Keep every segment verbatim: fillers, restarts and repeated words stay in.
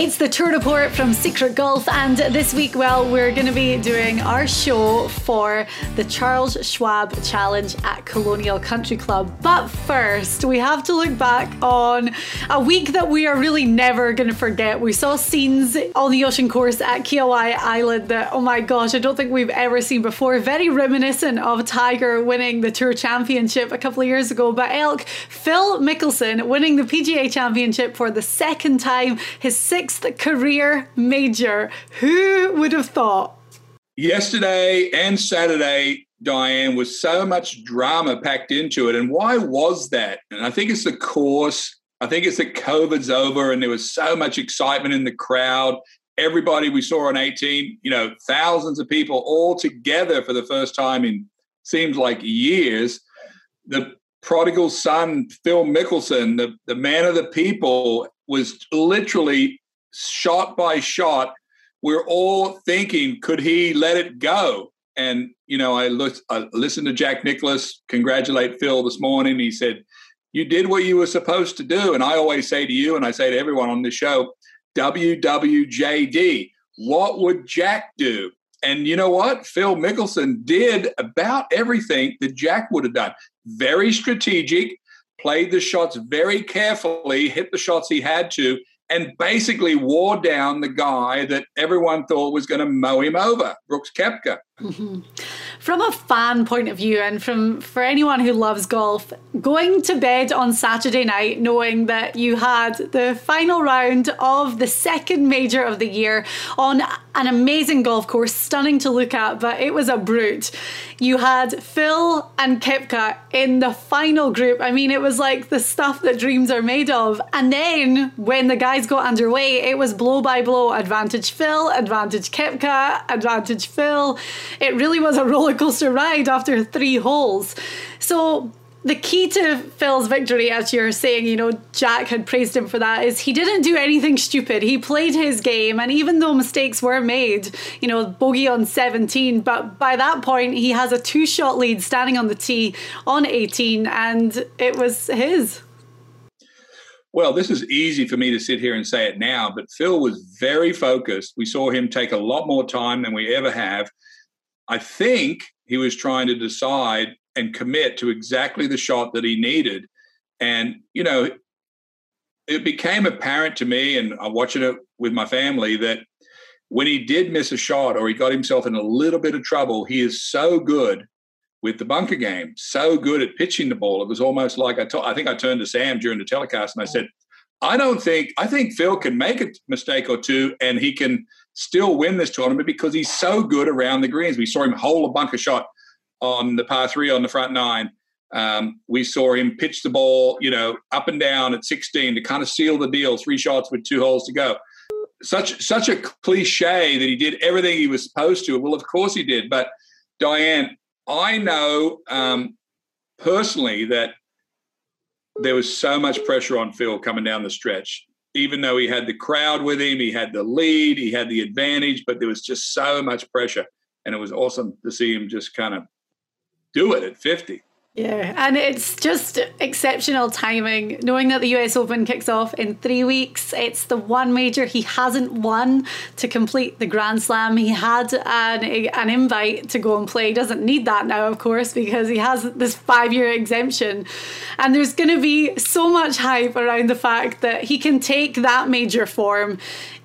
It's the Tour Report from Secret Golf, and this week, well, we're going to be doing our show for the Charles Schwab Challenge at Colonial Country Club. But first, we have to look back on a week that we are really never going to forget. We saw scenes on the ocean course at Kauai Island that, oh my gosh, I don't think we've ever seen before. Very reminiscent of Tiger winning the Tour Championship a couple of years ago. But elk, Phil Mickelson winning the P G A Championship for the second time, his sixth career major. Who would have thought? Yesterday and Saturday, Diane, was so much drama packed into it. And why was that? And I think it's the course. I think it's that COVID's over and there was so much excitement in the crowd. Everybody we saw on eighteen, you know, thousands of people all together for the first time in seems like years. The prodigal son, Phil Mickelson, the, the man of the people, was literally shot by shot. We're all thinking, could he let it go? And, you know, I, looked, I listened to Jack Nicklaus congratulate Phil this morning. He said, you did what you were supposed to do. And I always say to you, and I say to everyone on this show, W W J D, what would Jack do? And you know what? Phil Mickelson did about everything that Jack would have done. Very strategic, played the shots very carefully, hit the shots he had to, and basically wore down the guy that everyone thought was going to mow him over, Brooks Koepka. Mm-hmm. From a fan point of view, and from for anyone who loves golf, going to bed on Saturday night knowing that you had the final round of the second major of the year on an amazing golf course, stunning to look at, but it was a brute. You had Phil and Koepka in the final group. I mean, it was like the stuff that dreams are made of. And then when the guys got underway, it was blow by blow, advantage Phil, advantage Koepka, advantage Phil. It really was a roller coaster ride after three holes. So the key to Phil's victory, as you're saying, you know, Jack had praised him for that, is he didn't do anything stupid. He played his game, and even though mistakes were made, you know, bogey on seventeen, but by that point he has a two-shot lead standing on the tee on eighteen, and it was his. Well, this is easy for me to sit here and say it now, but Phil was very focused. We saw him take a lot more time than we ever have. I think he was trying to decide and commit to exactly the shot that he needed. And, you know, it became apparent to me, and I'm watching it with my family, that when he did miss a shot or he got himself in a little bit of trouble, he is so good with the bunker game, so good at pitching the ball. It was almost like I, t- I think I turned to Sam during the telecast and I said, I don't think, I think Phil can make a mistake or two and he can still win this tournament because he's so good around the greens. We saw him hole a bunker shot on the par three on the front nine. Um, we saw him pitch the ball, you know, up and down at sixteen to kind of seal the deal, three shots with two holes to go. Such such a cliche that he did everything he was supposed to. Well, of course he did. But, Diane, I know um, personally that there was so much pressure on Phil coming down the stretch, even though he had the crowd with him, he had the lead, he had the advantage, but there was just so much pressure. And it was awesome to see him just kind of do it at fifty. Yeah, and it's just exceptional timing, knowing that the U S Open kicks off in three weeks. It's the one major he hasn't won to complete the Grand Slam. He had an a, an invite to go and play. He doesn't need that now, of course, because he has this five-year exemption. And there's going to be so much hype around the fact that he can take that major form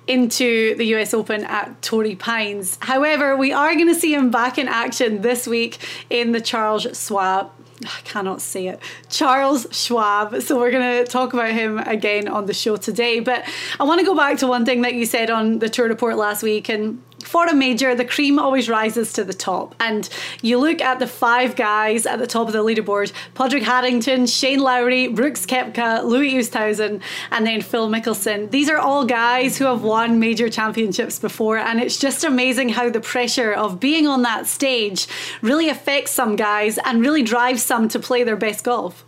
into the U S Open at Torrey Pines. However, we are going to see him back in action this week in the Charles Schwab. I cannot say it. Charles Schwab. So we're going to talk about him again on the show today. But I want to go back to one thing that you said on the Tour Report last week. And for a major, the cream always rises to the top. And you look at the five guys at the top of the leaderboard: Padraig Harrington, Shane Lowry, Brooks Koepka, Louis Oosthuizen, and then Phil Mickelson. These are all guys who have won major championships before, and it's just amazing how the pressure of being on that stage really affects some guys and really drives some to play their best golf.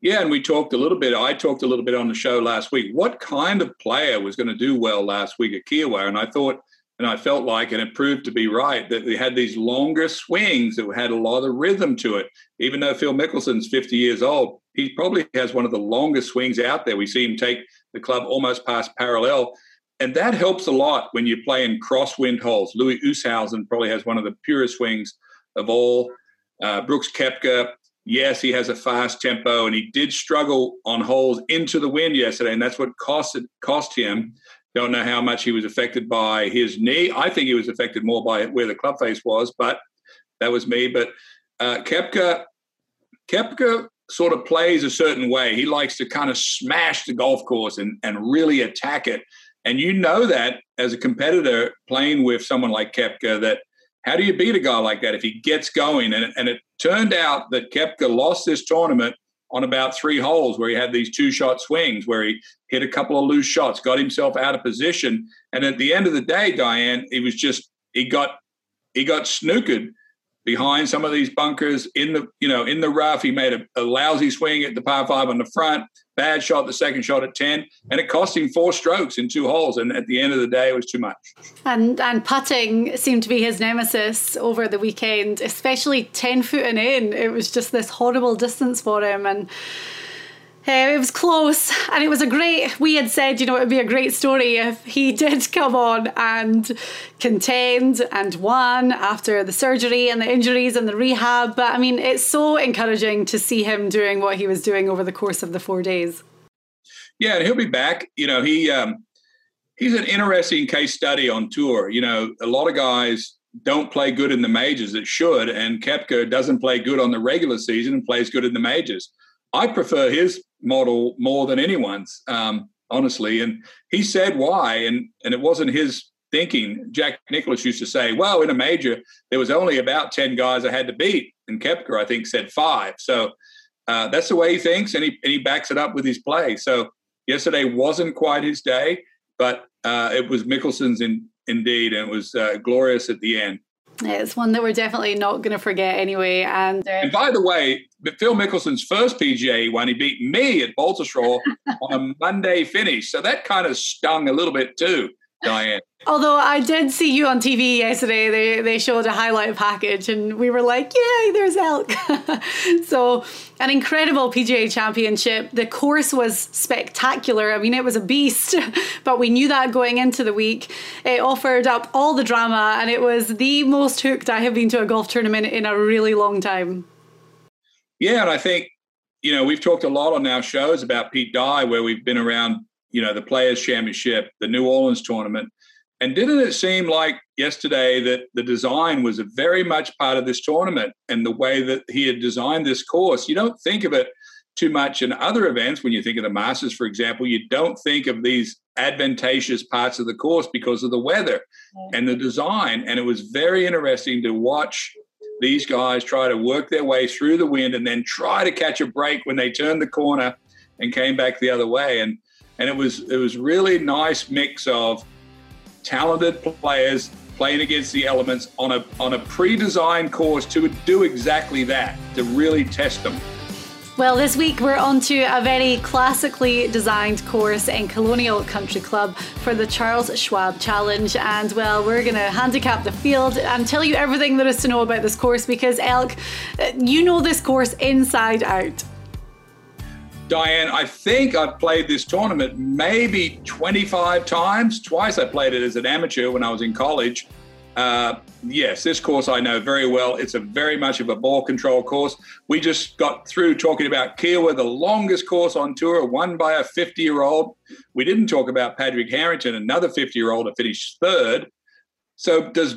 Yeah, and we talked a little bit, I talked a little bit on the show last week, what kind of player was going to do well last week at Kiowa? And I thought, and I felt like, and it proved to be right, that they had these longer swings that had a lot of rhythm to it. Even though Phil Mickelson's fifty years old, he probably has one of the longest swings out there. We see him take the club almost past parallel. And that helps a lot when you play in crosswind holes. Louis Oosthuizen probably has one of the purest swings of all. Uh, Brooks Koepka, yes, he has a fast tempo, and he did struggle on holes into the wind yesterday, and that's what cost cost him. Don't know how much he was affected by his knee. I think he was affected more by where the club face was, but that was me. But uh, Koepka, Koepka sort of plays a certain way. He likes to kind of smash the golf course and, and really attack it. And you know that as a competitor playing with someone like Koepka, that how do you beat a guy like that if he gets going? And, and it turned out that Koepka lost this tournament on about three holes where he had these two-shot swings, where he hit a couple of loose shots, got himself out of position. And at the end of the day, Diane, he was just he got he got snookered behind some of these bunkers in the you know in the rough. He made a, a lousy swing at the par five on the front, bad shot, the second shot at ten, and it cost him four strokes in two holes. And at the end of the day, it was too much. And and putting seemed to be his nemesis over the weekend, especially ten foot and in. It was just this horrible distance for him. And Uh, it was close, and it was a great, we had said, you know, it would be a great story if he did come on and contend and won after the surgery and the injuries and the rehab. But I mean, it's so encouraging to see him doing what he was doing over the course of the four days. Yeah, and he'll be back. You know, he um, he's an interesting case study on tour. You know, a lot of guys don't play good in the majors that should, and Koepka doesn't play good on the regular season and plays good in the majors. I prefer his model more than anyone's, um, honestly. And he said why, and, and it wasn't his thinking. Jack Nicklaus used to say, well, in a major, there was only about ten guys I had to beat. And Koepka, I think, said five. So uh, that's the way he thinks, and he, and he backs it up with his play. So yesterday wasn't quite his day, but uh, it was Mickelson's in, indeed, and it was uh, glorious at the end. It's one that we're definitely not going to forget anyway. And, uh, and by the way, Phil Mickelson's first P G A one, he beat me at Baltusrol on a Monday finish. So that kind of stung a little bit too, Diane. Although I did see you on T V yesterday. They they showed a highlight package and we were like, yay, there's elk. So an incredible P G A Championship. The course was spectacular. I mean, it was a beast, but we knew that going into the week. It offered up all the drama, and it was the most hooked I have been to a golf tournament in a really long time. Yeah, and I think, you know, we've talked a lot on our shows about Pete Dye, where we've been around, you know, the Players Championship, the New Orleans tournament. And didn't it seem like yesterday that the design was a very much part of this tournament and the way that he had designed this course? You don't think of it too much in other events. When you think of the Masters, for example, you don't think of these advantageous parts of the course because of the weather and the design. And it was very interesting to watch these guys try to work their way through the wind and then try to catch a break when they turned the corner and came back the other way. And and it was it was really nice mix of talented players playing against the elements on a on a pre-designed course to do exactly that, to really test them. Well, this week we're on to a very classically designed course in Colonial Country Club for the Charles Schwab Challenge. And well, we're going to handicap the field and tell you everything there is to know about this course because, Elk, you know this course inside out. Diane, I think I've played this tournament maybe twenty-five times. Twice I played it as an amateur when I was in college. Uh, yes, this course I know very well. It's a very much of a ball control course. We just got through talking about Kiowa, the longest course on tour, won by a fifty-year-old. We didn't talk about Patrick Harrington, another fifty-year-old that finished third. So does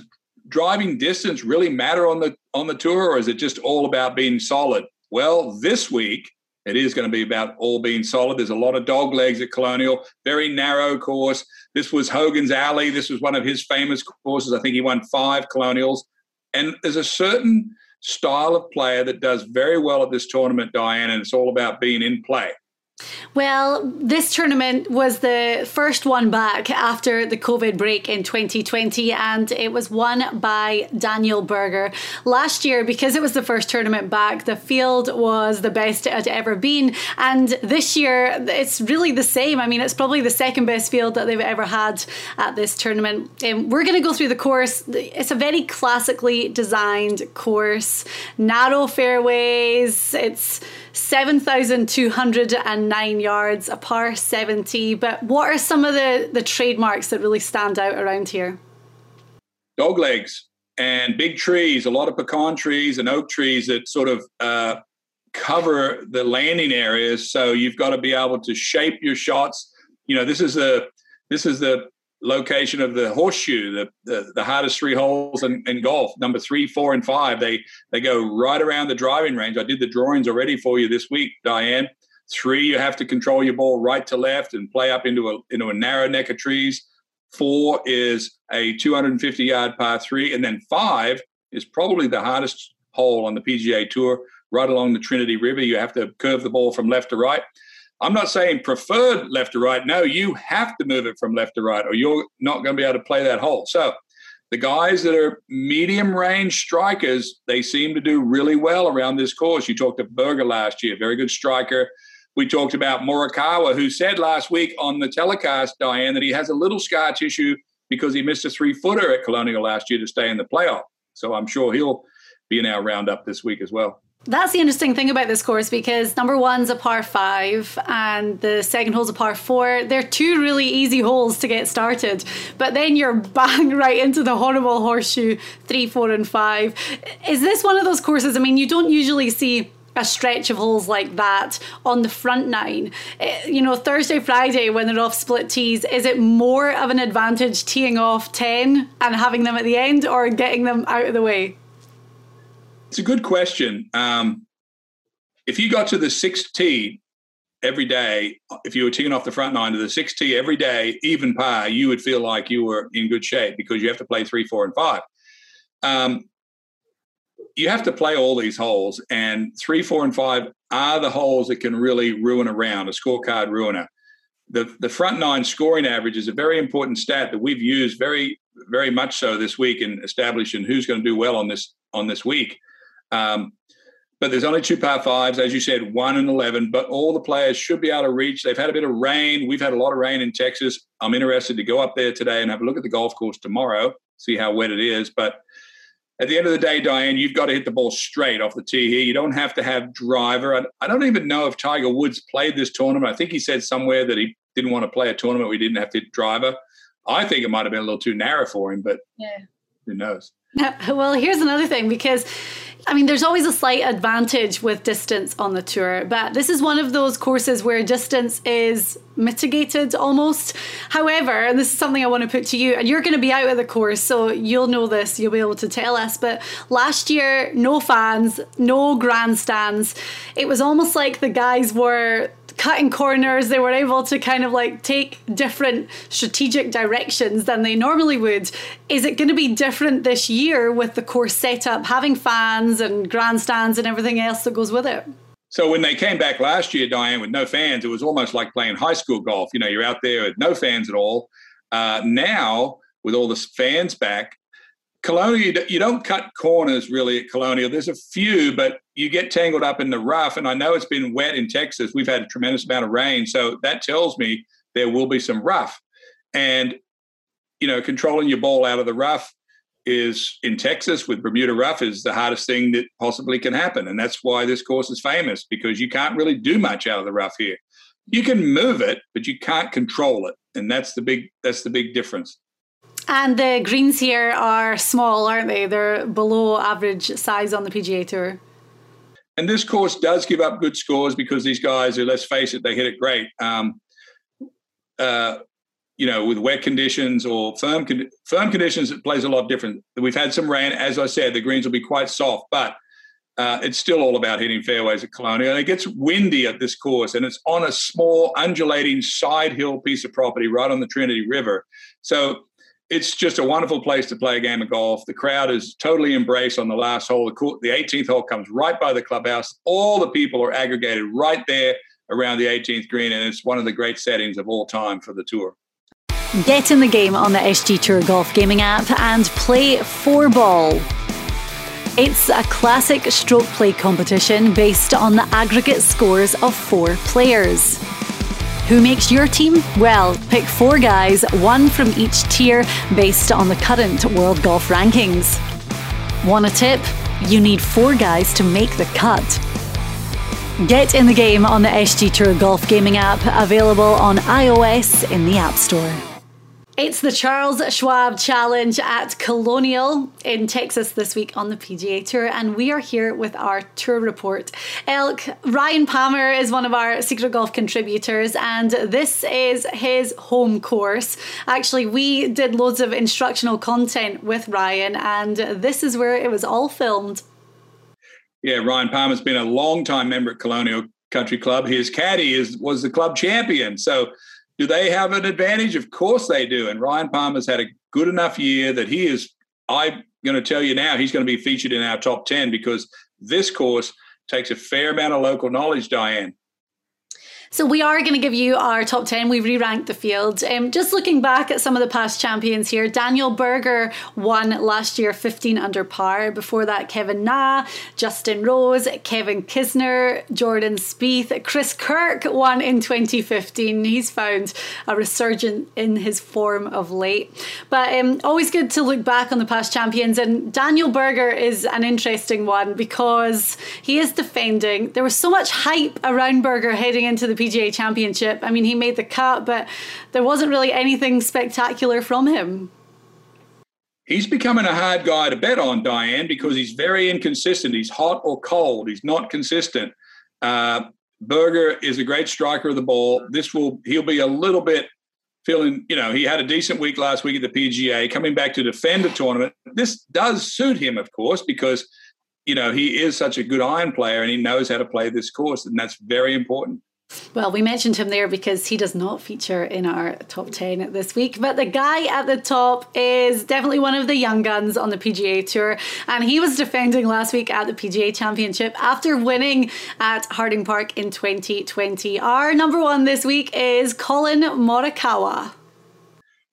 driving distance really matter on the on the tour, or is it just all about being solid? Well, this week it is going to be about all being solid. There's a lot of dog legs at Colonial, very narrow course. This was Hogan's Alley. This was one of his famous courses. I think he won five Colonials. And there's a certain style of player that does very well at this tournament, Diane, and it's all about being in play. Well, this tournament was the first one back after the COVID break in twenty twenty, and it was won by Daniel Berger. Last year, because it was the first tournament back, the field was the best it had ever been, and this year it's really the same. I mean, it's probably the second best field that they've ever had at this tournament. And we're going to go through the course. It's a very classically designed course. Narrow fairways. It's seven thousand two hundred nine yards, a par seventy. But what are some of the, the trademarks that really stand out around here? Dog legs and big trees, a lot of pecan trees and oak trees that sort of uh, cover the landing areas. So you've got to be able to shape your shots. You know, this is the this is the location of the horseshoe, the the, the hardest three holes in, in golf, number three, four, and five. They they go right around the driving range. I did the drawings already for you this week, Diane. Three, you have to control your ball right to left and play up into a into a narrow neck of trees. Four is a two hundred fifty-yard par three. And then five is probably the hardest hole on the P G A Tour, right along the Trinity River. You have to curve the ball from left to right. I'm not saying preferred left to right. No, you have to move it from left to right or you're not going to be able to play that hole. So the guys that are medium range strikers, they seem to do really well around this course. You talked to Berger last year, very good striker. We talked about Morikawa, who said last week on the telecast, Diane, that he has a little scar tissue because he missed a three-footer at Colonial last year to stay in the playoff. So I'm sure he'll be in our roundup this week as well. That's the interesting thing about this course, because number one's a par five and the second hole's a par four. They're two really easy holes to get started, but then you're bang right into the horrible horseshoe three, four, and five. Is this one of those courses? I mean, you don't usually see a stretch of holes like that on the front nine. You know, Thursday, Friday, when they're off split tees, is it more of an advantage teeing off ten and having them at the end or getting them out of the way? It's a good question. Um, if you got to the sixth tee every day, if you were teeing off the front nine to the sixth tee every day, even par, you would feel like you were in good shape because you have to play three, four, and five. Um, you have to play all these holes, and three, four, and five are the holes that can really ruin a round, a scorecard ruiner. The, the front nine scoring average is a very important stat that we've used very, very much so this week in establishing who's going to do well on this on this week. Um, but there's only two par fives, as you said, one and eleven, but all the players should be able to reach. They've had a bit of rain. We've had a lot of rain in Texas. I'm interested to go up there today and have a look at the golf course tomorrow, see how wet it is. But at the end of the day, Diane, you've got to hit the ball straight off the tee here. You don't have to have driver. I, I don't even know if Tiger Woods played this tournament. I think he said somewhere that he didn't want to play a tournament where he didn't have to hit driver. I think it might have been a little too narrow for him, but yeah. Who knows? Well, here's another thing, because, I mean, there's always a slight advantage with distance on the tour, but this is one of those courses where distance is mitigated almost. However, and this is something I want to put to you, and you're going to be out of the course, so you'll know this, you'll be able to tell us, but last year, no fans, no grandstands. It was almost like the guys were cutting corners. They were able to kind of like take different strategic directions than they normally would. Is it going to be different this year with the course setup, having fans and grandstands and everything else that goes with it? So when they came back last year, Diane, with no fans, it was almost like playing high school golf. You know, you're out there with no fans at all. Uh, now, with all the fans back, Colonial, you don't cut corners really at Colonial. There's a few, but you get tangled up in the rough. And I know it's been wet in Texas. We've had a tremendous amount of rain. So that tells me there will be some rough. And, you know, controlling your ball out of the rough is, in Texas with Bermuda rough, is the hardest thing that possibly can happen. And that's why this course is famous, because you can't really do much out of the rough here. You can move it, but you can't control it. And that's the big, that's the big difference. And the greens here are small, aren't they? They're below average size on the P G A Tour. And this course does give up good scores because these guys, who, let's face it, they hit it great. Um, uh, you know, with wet conditions or firm con- firm conditions, it plays a lot different. We've had some rain. As I said, the greens will be quite soft, but uh, it's still all about hitting fairways at Colonial. And it gets windy at this course, and it's on a small undulating side hill piece of property right on the Trinity River. So it's just a wonderful place to play a game of golf. The crowd is totally embraced on the last hole. The eighteenth hole comes right by the clubhouse. All the people are aggregated right there around the eighteenth green, and it's one of the great settings of all time for the tour. Get in the game on the S G Tour Golf Gaming app and play Four Ball. It's a classic stroke play competition based on the aggregate scores of four players. Who makes your team? Well, pick four guys, one from each tier, based on the current world golf rankings. Want a tip? You need four guys to make the cut. Get in the game on the S G Tour Golf Gaming app, available on iOS in the App Store. It's the Charles Schwab Challenge at Colonial in Texas this week on the P G A Tour, and we are here with our tour report. Elk, Ryan Palmer is one of our Secret Golf contributors, and this is his home course. Actually, we did loads of instructional content with Ryan, and this is where it was all filmed. Yeah, Ryan Palmer's been a long-time member at Colonial Country Club. His caddy is was the club champion, so... Do they have an advantage? Of course they do. And Ryan Palmer's had a good enough year that he is, I'm going to tell you now, he's going to be featured in our top ten, because this course takes a fair amount of local knowledge, Diane. So we are going to give you our top ten. We re-ranked the field. Um, just looking back at some of the past champions here, Daniel Berger won last year fifteen under par. Before that, Kevin Na, Justin Rose, Kevin Kisner, Jordan Spieth. Chris Kirk won in twenty fifteen. He's found a resurgence in his form of late. But um, always good to look back on the past champions. And Daniel Berger is an interesting one because he is defending. There was so much hype around Berger heading into the P G A Championship. I mean, he made the cut, but there wasn't really anything spectacular from him. He's becoming a hard guy to bet on, Diane, because he's very inconsistent. He's hot or cold. He's not consistent. Uh, Berger is a great striker of the ball. This will, he'll be a little bit feeling, you know, he had a decent week last week at the P G A, coming back to defend the tournament. This does suit him, of course, because, you know, he is such a good iron player and he knows how to play this course, and that's very important. Well, we mentioned him there because he does not feature in our top ten this week. But the guy at the top is definitely one of the young guns on the P G A Tour. And he was defending last week at the P G A Championship after winning at Harding Park in twenty twenty. Our number one this week is Colin Morikawa.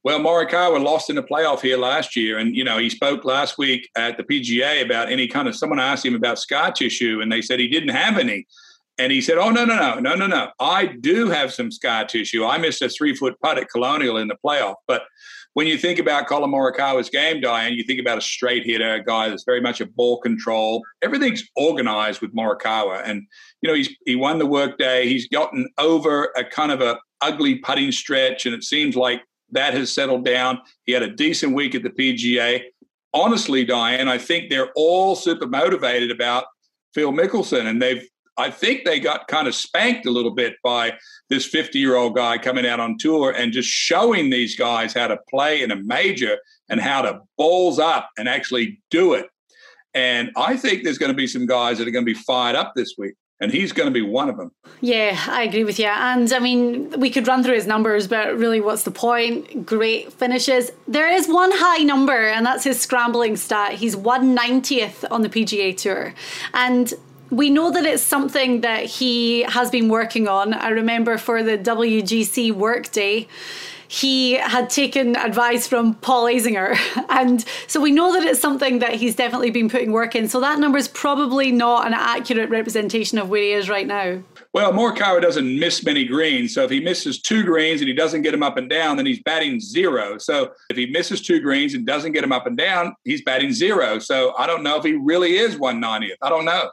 Well, Morikawa lost in the playoff here last year. And, you know, he spoke last week at the P G A about any kind of, someone asked him about scar tissue and they said he didn't have any. And he said, oh, no, no, no, no, no, no. I do have some scar tissue. I missed a three-foot putt at Colonial in the playoff. But when you think about Colin Morikawa's game, Diane, you think about a straight hitter, a guy that's very much a ball control. Everything's organized with Morikawa. And, you know, he's he won the workday. He's gotten over a kind of a ugly putting stretch, and it seems like that has settled down. He had a decent week at the P G A. Honestly, Diane, I think they're all super motivated about Phil Mickelson, and they've I think they got kind of spanked a little bit by this fifty-year-old guy coming out on tour and just showing these guys how to play in a major and how to balls up and actually do it. And I think there's going to be some guys that are going to be fired up this week, and he's going to be one of them. Yeah, I agree with you. And, I mean, we could run through his numbers, but really what's the point? Great finishes. There is one high number, and that's his scrambling stat. He's one hundred ninetieth on the P G A Tour. And we know that it's something that he has been working on. I remember for the W G C workday, he had taken advice from Paul Azinger. And so we know that it's something that he's definitely been putting work in. So that number is probably not an accurate representation of where he is right now. Well, Morikawa doesn't miss many greens. So if he misses two greens and he doesn't get them up and down, then he's batting zero. So if he misses two greens and doesn't get them up and down, he's batting zero. So I don't know if he really is one ninetieth. I don't know.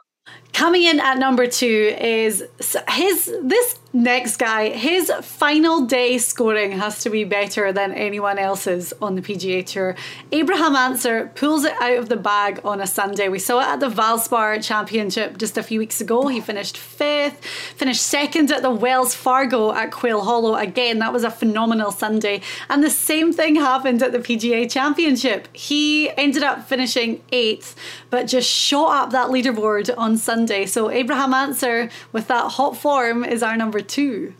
Coming in at number two is his, this next guy, his final day scoring has to be better than anyone else's on the P G A Tour. Abraham Ancer pulls it out of the bag on a Sunday. We saw it at the Valspar Championship just a few weeks ago. He finished fifth, finished second at the Wells Fargo at Quail Hollow. Again, that was a phenomenal Sunday. And the same thing happened at the P G A Championship. He ended up finishing eighth, but just shot up that leaderboard on Sunday. So Abraham Ancer, with that hot form, is our number two.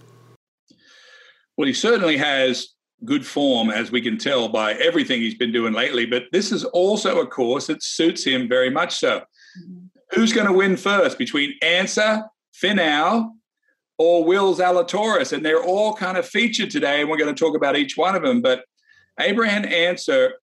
Well, he certainly has good form, as we can tell by everything he's been doing lately, but this is also a course that suits him very much so. Mm-hmm. Who's going to win first between Ancer, Finau, or Will Zalatoris? And they're all kind of featured today, and we're going to talk about each one of them. But Abraham Ancer,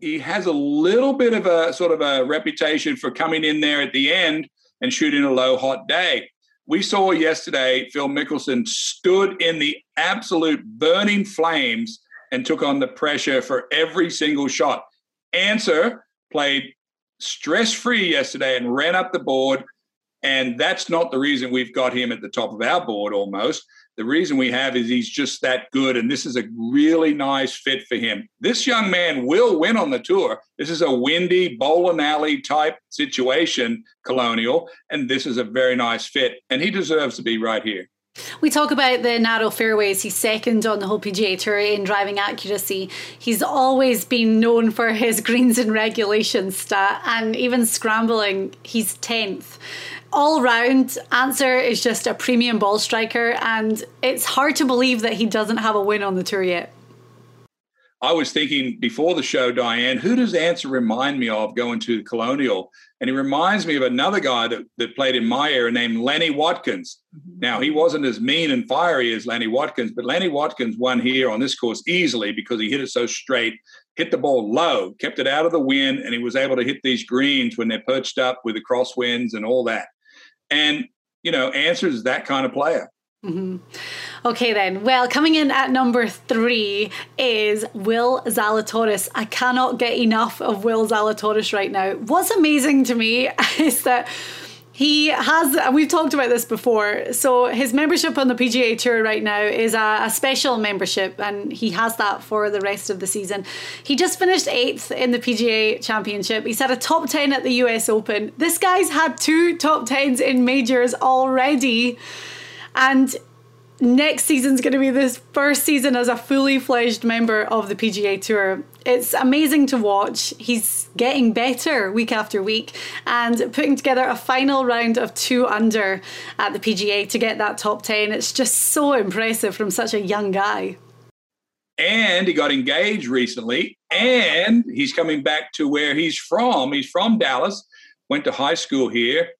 he has a little bit of a sort of a reputation for coming in there at the end and shooting a low, hot day. We saw yesterday Phil Mickelson stood in the absolute burning flames and took on the pressure for every single shot. Ancer played stress-free yesterday and ran up the board, and that's not the reason we've got him at the top of our board almost. The reason we have is he's just that good, and this is a really nice fit for him. This young man will win on the tour. This is a windy, bowling alley type situation, Colonial, and this is a very nice fit, and he deserves to be right here. We talk about the narrow fairways. He's second on the whole P G A Tour in driving accuracy. He's always been known for his greens and regulation stat, and even scrambling, he's tenth. All round, Ancer is just a premium ball striker, and it's hard to believe that he doesn't have a win on the tour yet. I was thinking before the show, Diane, who does Ancer remind me of going to Colonial? And he reminds me of another guy that, that played in my era named Lanny Wadkins. Mm-hmm. Now, he wasn't as mean and fiery as Lanny Wadkins, but Lanny Wadkins won here on this course easily because he hit it so straight, hit the ball low, kept it out of the wind, and he was able to hit these greens when they're perched up with the crosswinds and all that. And, you know, Ancer's that kind of player. Mm-hmm. Okay, then. Well, coming in at number three is Will Zalatoris. I cannot get enough of Will Zalatoris right now. What's amazing to me is that he has, and we've talked about this before, so his membership on the P G A Tour right now is a, a special membership, and he has that for the rest of the season. He just finished eighth in the P G A Championship. He's had a top ten at the U S Open. This guy's had two top tens in majors already, and next season's going to be this first season as a fully fledged member of the P G A Tour. It's amazing to watch. He's getting better week after week and putting together a final round of two under at the P G A to get that top ten. It's just so impressive from such a young guy. And he got engaged recently, and he's coming back to where he's from. He's from Dallas, went to high school here,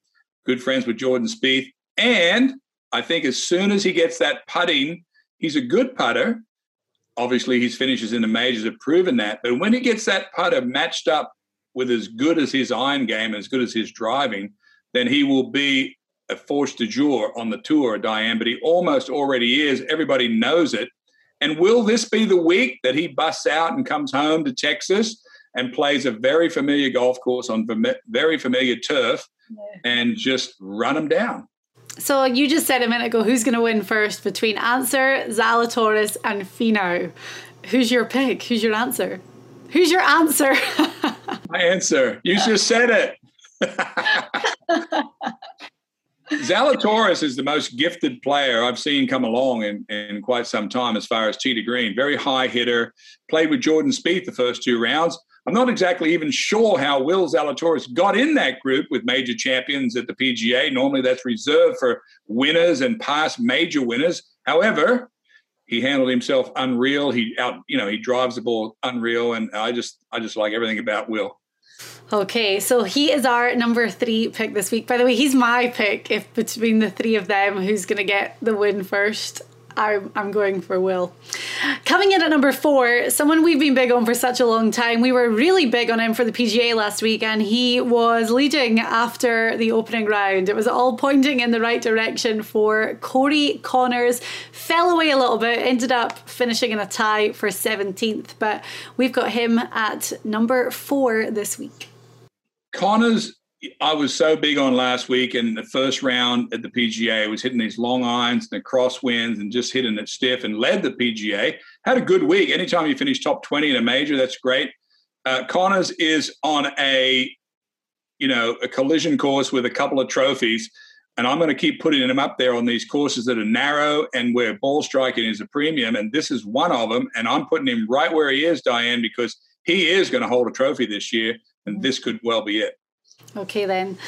good friends with Jordan Spieth. And I think as soon as he gets that putting, he's a good putter. Obviously, his finishes in the majors have proven that. But when he gets that putter matched up with as good as his iron game, as good as his driving, then he will be a force du jour on the tour, Diane. But he almost already is. Everybody knows it. And will this be the week that he busts out and comes home to Texas and plays a very familiar golf course on very familiar turf and just run him down? So you just said a minute ago, who's going to win first between Ancer, Zalatoris and Finau? Who's your pick? Who's your answer? Who's your answer? My answer. You just said it. Zalatoris is the most gifted player I've seen come along in, in quite some time as far as tee to green. Very high hitter. Played with Jordan Spieth the first two rounds. I'm not exactly even sure how Will Zalatoris got in that group with major champions at the P G A. Normally that's reserved for winners and past major winners. However, he handled himself unreal. He out, you know, he drives the ball unreal, and I just I just like everything about Will. Okay, so he is our number three pick this week. By the way, he's my pick. If between the three of them, who's going to get the win first? I'm, I'm going for Will. Coming in at number four, someone we've been big on for such a long time. We were really big on him for the P G A last week, and he was leading after the opening round. It was all pointing in the right direction for Corey Conners. Fell away a little bit, ended up finishing in a tie for seventeenth, but we've got him at number four this week. Conners, I was so big on last week in the first round at the P G A. I was hitting these long irons and the crosswinds and just hitting it stiff, and led the P G A. Had a good week. Anytime you finish top twenty in a major, that's great. Uh, Conners is on a, you know, a collision course with a couple of trophies, and I'm going to keep putting him up there on these courses that are narrow and where ball striking is a premium, and this is one of them, and I'm putting him right where he is, Diane, because he is going to hold a trophy this year, and this could well be it. Okay then.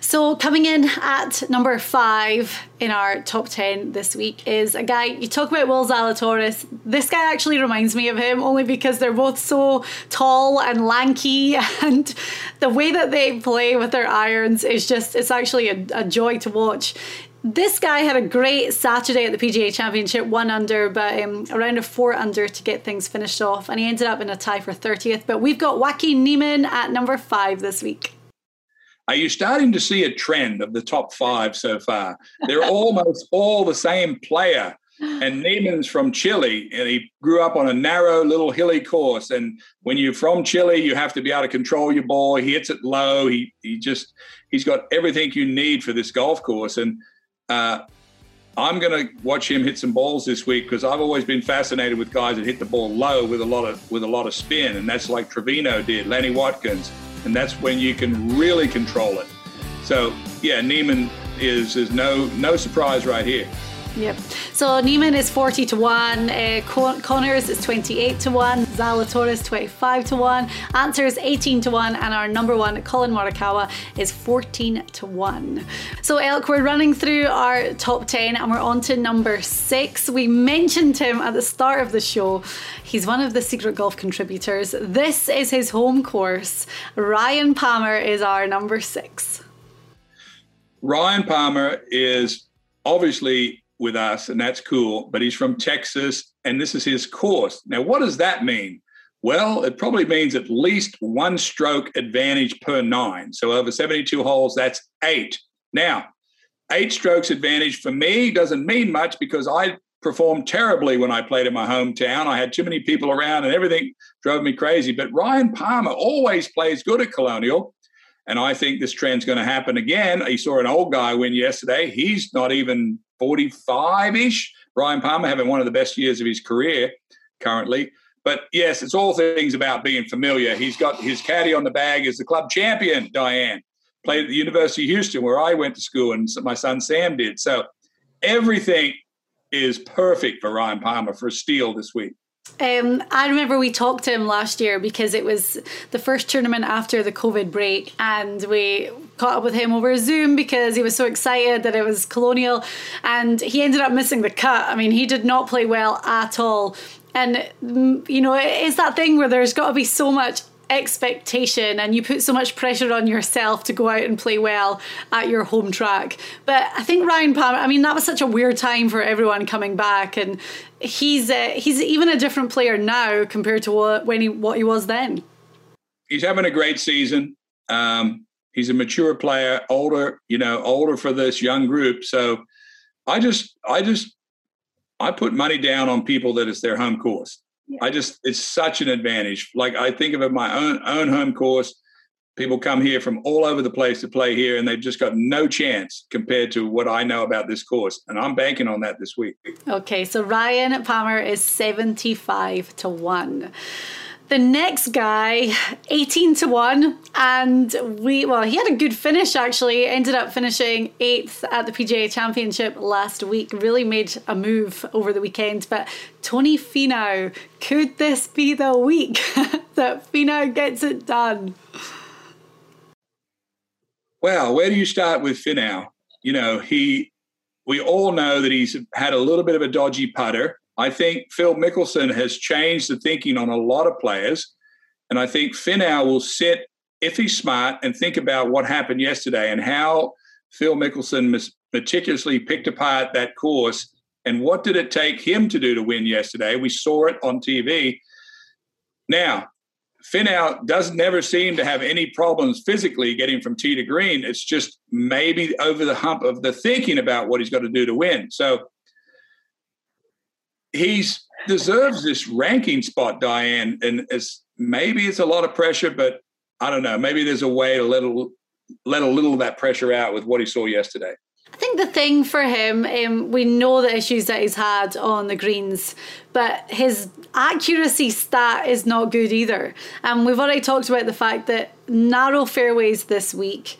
So coming in at number five in our top ten this week is a guy, you talk about Will Zalatoris, this guy actually reminds me of him only because they're both so tall and lanky, and the way that they play with their irons is just, it's actually a, a joy to watch. This guy had a great Saturday at the P G A Championship, one under, but um, around a four under to get things finished off, and he ended up in a tie for thirtieth, but we've got Joaquín Niemann at number five this week. Are you starting to see a trend of the top five so far? They're almost all the same player. And Niemann's from Chile, and he grew up on a narrow little hilly course. And when you're from Chile, you have to be able to control your ball. He hits it low. He he just he's got everything you need for this golf course. And uh, I'm going to watch him hit some balls this week, because I've always been fascinated with guys that hit the ball low with a lot of with a lot of spin, and that's like Trevino did, Lanny Wadkins. And that's when you can really control it. So, yeah, Niemann is is no no surprise right here. Yep. So Niemann is forty to one, uh, Con- Conners is twenty-eight to one, Zalatoris twenty-five to one, Ancer is eighteen to one, and our number one, Colin Morikawa, is fourteen to one. So Elk, we're running through our top ten and we're on to number six. We mentioned him at the start of the show. He's one of the Secret Golf contributors. This is his home course. Ryan Palmer is our number six. Ryan Palmer is obviously with us, and that's cool, but he's from Texas, and this is his course. Now, what does that mean? Well, it probably means at least one stroke advantage per nine. So over seventy-two holes, that's eight. Now, eight strokes advantage for me doesn't mean much, because I performed terribly when I played in my hometown. I had too many people around, and everything drove me crazy. But Ryan Palmer always plays good at Colonial, and I think this trend's going to happen again. You saw an old guy win yesterday. He's not even forty-five-ish. Ryan Palmer having one of the best years of his career currently. But, yes, it's all things about being familiar. He's got his caddy on the bag is the club champion, Diane. Played at the University of Houston, where I went to school, and my son Sam did. So everything is perfect for Ryan Palmer for a steal this week. Um, I remember we talked to him last year because it was the first tournament after the COVID break, and we caught up with him over Zoom because he was so excited that it was Colonial, and he ended up missing the cut. I mean, he did not play well at all. And, you know, it's that thing where there's got to be so much expectation and you put so much pressure on yourself to go out and play well at your home track. But I think Ryan Palmer, I mean, that was such a weird time for everyone coming back, and he's uh, he's even a different player now compared to what, when he, what he was then. He's having a great season. Um, he's a mature player, older, you know, older for this young group. So I just, I just, I put money down on people that it's their home course. I just, it's such an advantage. Like, I think of it, my own own home course, people come here from all over the place to play here, and they've just got no chance compared to what I know about this course. And I'm banking on that this week. Okay, so Ryan Palmer is seventy-five to one. The next guy, eighteen to one, and we, well, he had a good finish actually, ended up finishing eighth at the P G A Championship last week, really made a move over the weekend, but Tony Finau, could this be the week that Finau gets it done? Well, where do you start with Finau? You know, he, we all know that he's had a little bit of a dodgy putter. I think Phil Mickelson has changed the thinking on a lot of players, and I think Finau will sit if he's smart and think about what happened yesterday and how Phil Mickelson meticulously picked apart that course and what did it take him to do to win yesterday, we saw it on T V. Now, Finau does never seem to have any problems physically getting from tee to green. It's just maybe over the hump of the thinking about what he's got to do to win. So he deserves this ranking spot, Diane, and it's, maybe it's a lot of pressure, but I don't know. Maybe there's a way to let a, let a little of that pressure out with what he saw yesterday. I think the thing for him, um, we know the issues that he's had on the greens, but his accuracy stat is not good either. And um, we've already talked about the fact that narrow fairways this week,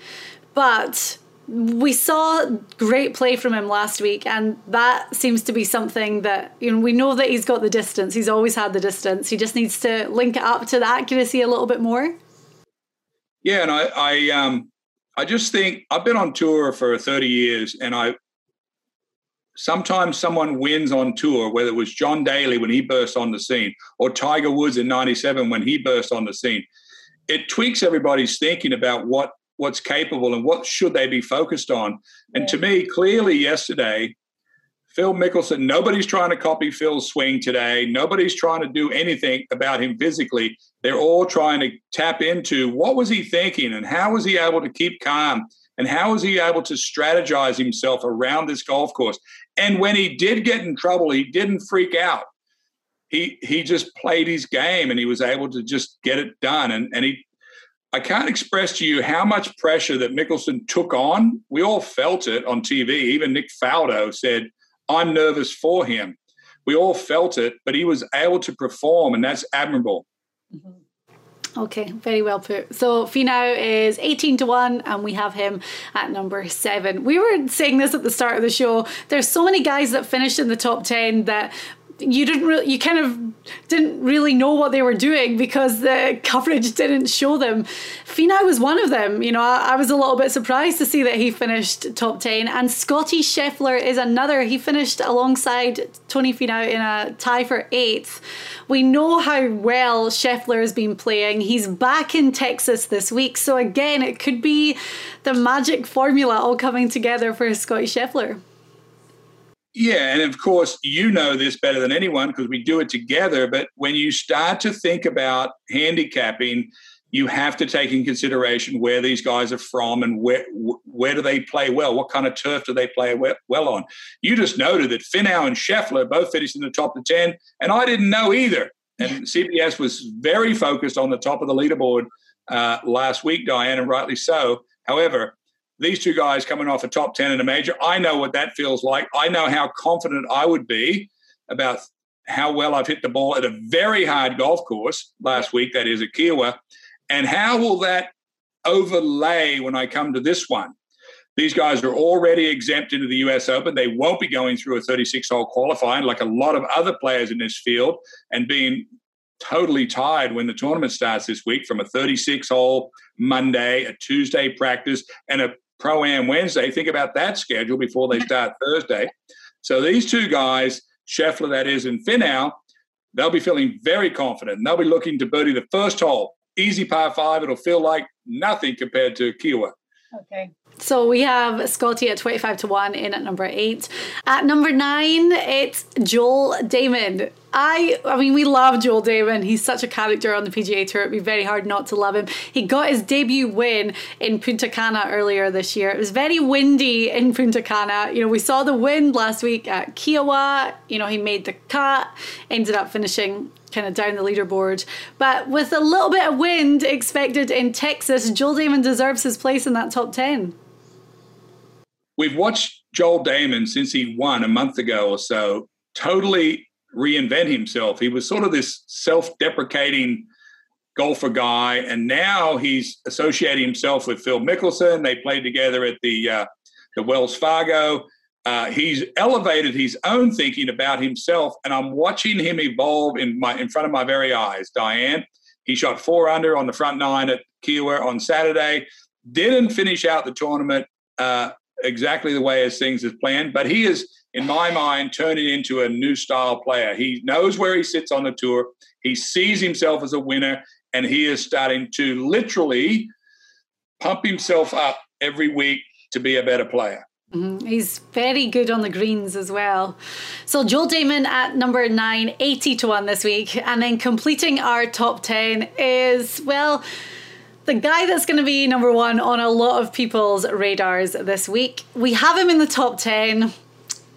but we saw great play from him last week, and that seems to be something that, you know, we know that he's got the distance. He's always had the distance. He just needs to link it up to the accuracy a little bit more. Yeah, and I, I um I just think I've been on tour for thirty years, and I sometimes someone wins on tour, whether it was John Daly when he burst on the scene or Tiger Woods in ninety-seven when he burst on the scene. It tweaks everybody's thinking about what what's capable and what should they be focused on. And to me, clearly yesterday, Phil Mickelson, nobody's trying to copy Phil's swing today. Nobody's trying to do anything about him physically. They're all trying to tap into what was he thinking and how was he able to keep calm and how was he able to strategize himself around this golf course. And when he did get in trouble, he didn't freak out. He he just played his game and he was able to just get it done. And, and he, I can't express to you how much pressure that Mickelson took on. We all felt it on T V. Even Nick Faldo said, I'm nervous for him. We all felt it, but he was able to perform, and that's admirable. Mm-hmm. Okay, very well put. So Finau is eighteen to one, and we have him at number seven. We were saying this at the start of the show. There's so many guys that finished in the top ten that you didn't really, you kind of didn't really know what they were doing because the coverage didn't show them. Finau was one of them. You know, I, I was a little bit surprised to see that he finished top ten. And Scottie Scheffler is another. He finished alongside Tony Finau in a tie for eighth. We know how well Scheffler has been playing. He's back in Texas this week. So again, it could be the magic formula all coming together for Scottie Scheffler. Yeah, and of course, you know this better than anyone because we do it together. But when you start to think about handicapping, you have to take in consideration where these guys are from and where where do they play well? What kind of turf do they play well on? You just noted that Finau and Scheffler both finished in the top of ten, and I didn't know either. And C B S was very focused on the top of the leaderboard uh, last week, Diane, and rightly so. However, these two guys coming off a top ten in a major, I know what that feels like. I know how confident I would be about how well I've hit the ball at a very hard golf course last week, that is at Kiowa, and how will that overlay when I come to this one? These guys are already exempt into the U S Open. They won't be going through a thirty-six hole qualifying like a lot of other players in this field and being totally tired when the tournament starts this week from a thirty-six hole Monday, a Tuesday practice, and a Pro-Am Wednesday. Think about that schedule before they start Thursday. So these two guys, Scheffler that is and Finau, they'll be feeling very confident. They'll be looking to birdie the first hole. Easy par five. It'll feel like nothing compared to Kiowa. Okay. So we have Scottie at twenty-five to one in at number eight. At number nine, it's Joel Dahmen. I I mean, we love Joel Dahmen. He's such a character on the P G A Tour. It'd be very hard not to love him. He got his debut win in Punta Cana earlier this year. It was very windy in Punta Cana. You know, we saw the wind last week at Kiowa. You know, he made the cut, ended up finishing kind of down the leaderboard. But with a little bit of wind expected in Texas, Joel Dahmen deserves his place in that top ten. We've watched Joel Dahmen since he won a month ago or so totally reinvent himself. He was sort of this self-deprecating golfer guy, and now he's associating himself with Phil Mickelson. They played together at the uh, the Wells Fargo. Uh, he's elevated his own thinking about himself, and I'm watching him evolve in my in front of my very eyes, Diane. He shot four under on the front nine at Kiowa on Saturday. Didn't finish out the tournament uh, exactly the way as things is planned, but he is, in my mind, turning into a new style player. He knows where he sits on the tour. He sees himself as a winner, and he is starting to literally pump himself up every week to be a better player. Mm-hmm. He's very good on the greens as well. So Joel Dahmen at number nine, eighty to one this week. And then completing our top ten is, well, the guy that's going to be number one on a lot of people's radars this week. We have him in the top ten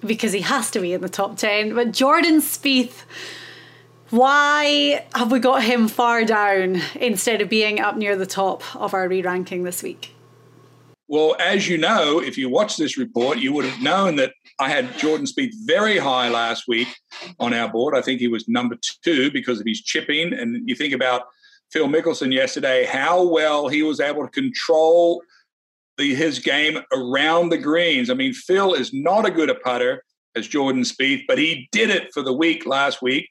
because he has to be in the top ten. But Jordan Spieth, why have we got him far down instead of being up near the top of our re-ranking this week? Well, as you know, if you watch this report, you would have known that I had Jordan Spieth very high last week on our board. I think he was number two because of his chipping. And you think about Phil Mickelson yesterday, how well he was able to control the, his game around the greens. I mean, Phil is not as good a putter as Jordan Spieth, but he did it for the week last week.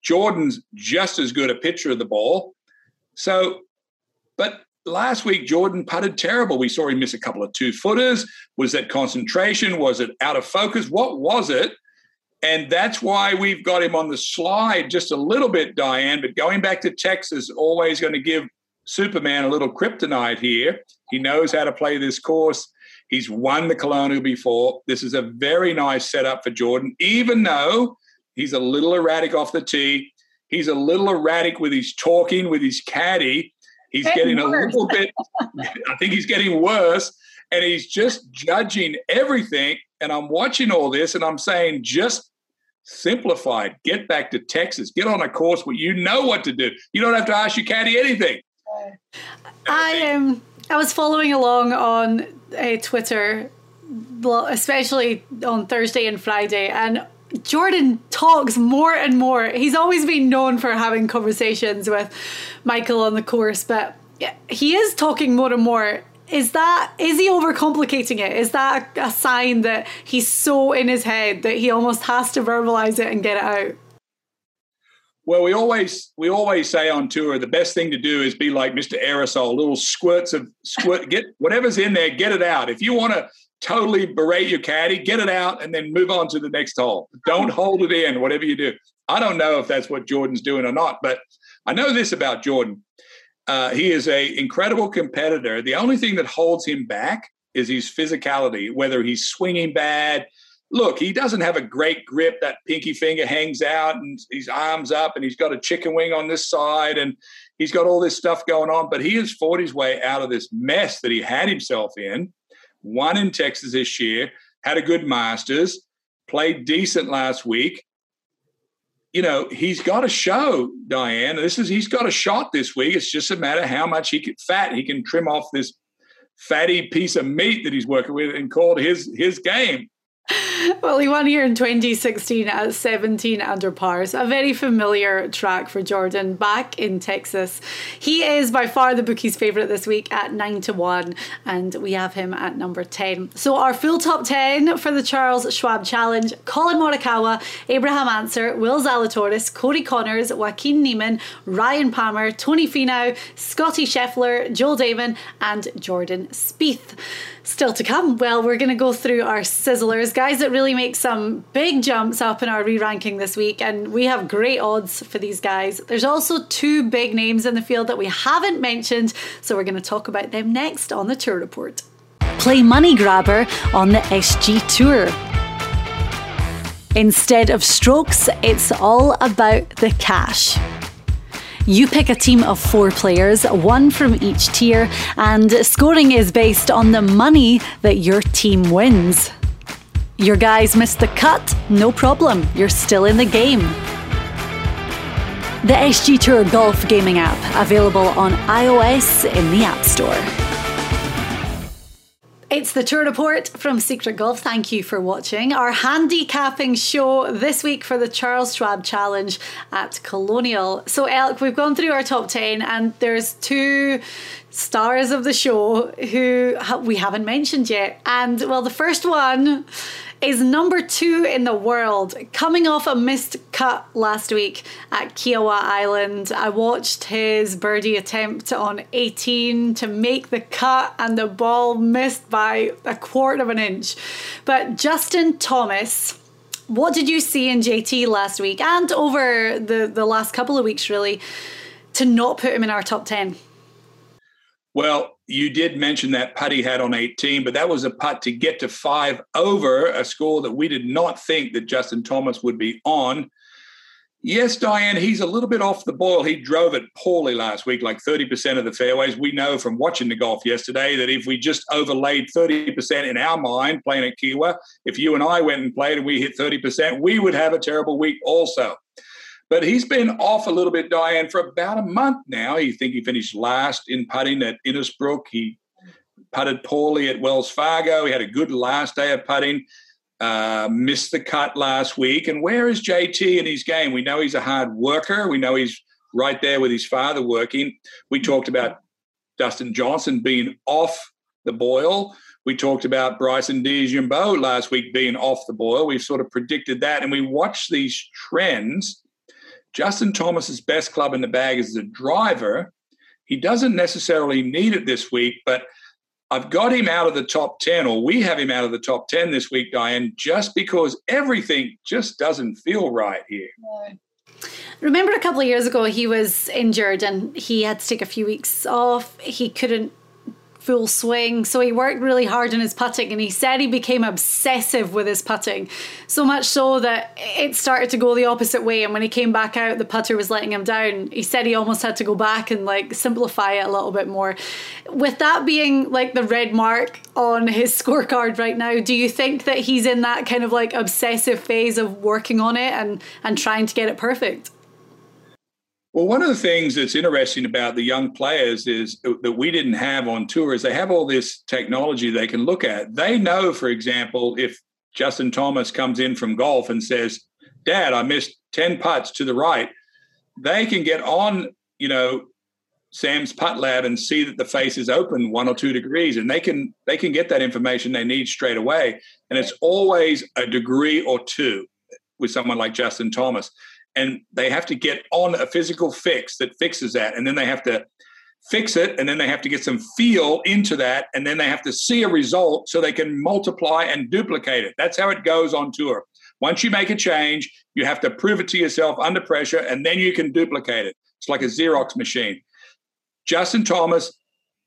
Jordan's just as good a pitcher of the ball. So, but last week, Jordan putted terrible. We saw him miss a couple of two-footers. Was that concentration? Was it out of focus? What was it? And that's why we've got him on the slide just a little bit, Diane. But going back to Texas, always going to give Superman a little kryptonite here. He knows how to play this course. He's won the Colonial before. This is a very nice setup for Jordan, even though he's a little erratic off the tee. He's a little erratic with his talking, with his caddy. He's it getting works. a little bit, I think he's getting worse, and he's just judging everything. And I'm watching all this, and I'm saying, just simplify it. Get back to Texas. Get on a course where you know what to do. You don't have to ask your caddy anything. I um, I was following along on uh, Twitter, especially on Thursday and Friday, and Jordan talks more and more. He's always been known for having conversations with Michael on the course, but he is talking more and more. Is that, is he overcomplicating it? Is that a sign that he's so in his head that he almost has to verbalize it and get it out? Well, we always we always say on tour, the best thing to do is be like Mister Aerosol, little squirts of squirt. Get whatever's in there, get it out. If you want to totally berate your caddy, get it out, and then move on to the next hole. Don't hold it in, whatever you do. I don't know if that's what Jordan's doing or not, but I know this about Jordan. Uh, he is an incredible competitor. The only thing that holds him back is his physicality, whether he's swinging bad. Look, he doesn't have a great grip. That pinky finger hangs out and his arms up, and he's got a chicken wing on this side, and he's got all this stuff going on. But he has fought his way out of this mess that he had himself in. Won in Texas this year, had a good Masters, played decent last week. You know, he's got a show, Diane. This is he's got a shot this week. It's just a matter of how much he can, fat he can trim off this fatty piece of meat that he's working with and called his his game. Well, he won here in twenty sixteen at seventeen under par. So a very familiar track for Jordan back in Texas. He is by far the bookies' favourite this week at nine to one, and we have him at number ten. So our full top ten for the Charles Schwab Challenge: Colin Morikawa, Abraham Ancer, Will Zalatoris, Corey Conners, Joaquín Niemann, Ryan Palmer, Tony Finau, Scottie Scheffler, Joel Dahmen and Jordan Spieth. Still to come, well, we're going to go through our sizzlers, guys that really make some big jumps up in our re-ranking this week, and we have great odds for these guys. There's also two big names in the field that we haven't mentioned, so we're going to talk about them next on the Tour Report. Play Money Grabber on the S G Tour. Instead of strokes, it's all about the cash. You pick a team of four players, one from each tier, and scoring is based on the money that your team wins. Your guys missed the cut? No problem, you're still in the game. The S G Tour Golf Gaming app, available on iOS in the App Store. It's the Tour Report from Secret Golf. Thank you for watching. Our handicapping show this week for the Charles Schwab Challenge at Colonial. So, Elk, we've gone through our top ten, and there's two stars of the show who we haven't mentioned yet. And, well, the first one is number two in the world. Coming off a missed cut last week at Kiowa Island, I watched his birdie attempt on eighteen to make the cut, and the ball missed by a quarter of an inch. But Justin Thomas, what did you see in J T last week and over the, the last couple of weeks, really, to not put him in our top ten? Well, you did mention that putt he had on eighteen, but that was a putt to get to five over, a score that we did not think that Justin Thomas would be on. Yes, Diane, he's a little bit off the boil. He drove it poorly last week, like thirty percent of the fairways. We know from watching the golf yesterday that if we just overlaid thirty percent in our mind playing at Kiwa, if you and I went and played and we hit thirty percent, we would have a terrible week also. But he's been off a little bit, Diane, for about a month now. You think he finished last in putting at Innisbrook. He putted poorly at Wells Fargo. He had a good last day of putting. Uh, missed the cut last week. And where is J T in his game? We know he's a hard worker. We know he's right there with his father working. We talked about Dustin Johnson being off the boil. We talked about Bryson DeChambeau last week being off the boil. We've sort of predicted that. And we watch these trends. Justin Thomas's best club in the bag is the driver. He doesn't necessarily need it this week, but I've got him out of the top ten, or we have him out of the top ten this week, Diane, just because everything just doesn't feel right here. Yeah. Remember a couple of years ago, he was injured and he had to take a few weeks off. He couldn't full swing, so he worked really hard on his putting, and he said he became obsessive with his putting, so much so that it started to go the opposite way, and when he came back out, the putter was letting him down. He said he almost had to go back and like simplify it a little bit more. With that being like the red mark on his scorecard right now, do you think that he's in that kind of like obsessive phase of working on it and and trying to get it perfect? Well, one of the things that's interesting about the young players is that we didn't have on tour is they have all this technology they can look at. They know, for example, if Justin Thomas comes in from golf and says, Dad, I missed ten putts to the right, they can get on, you know, Sam's putt lab and see that the face is open one or two degrees, and they can they can get that information they need straight away. And it's always a degree or two with someone like Justin Thomas. And they have to get on a physical fix that fixes that. And then they have to fix it. And then they have to get some feel into that. And then they have to see a result so they can multiply and duplicate it. That's how it goes on tour. Once you make a change, you have to prove it to yourself under pressure, and then you can duplicate it. It's like a Xerox machine. Justin Thomas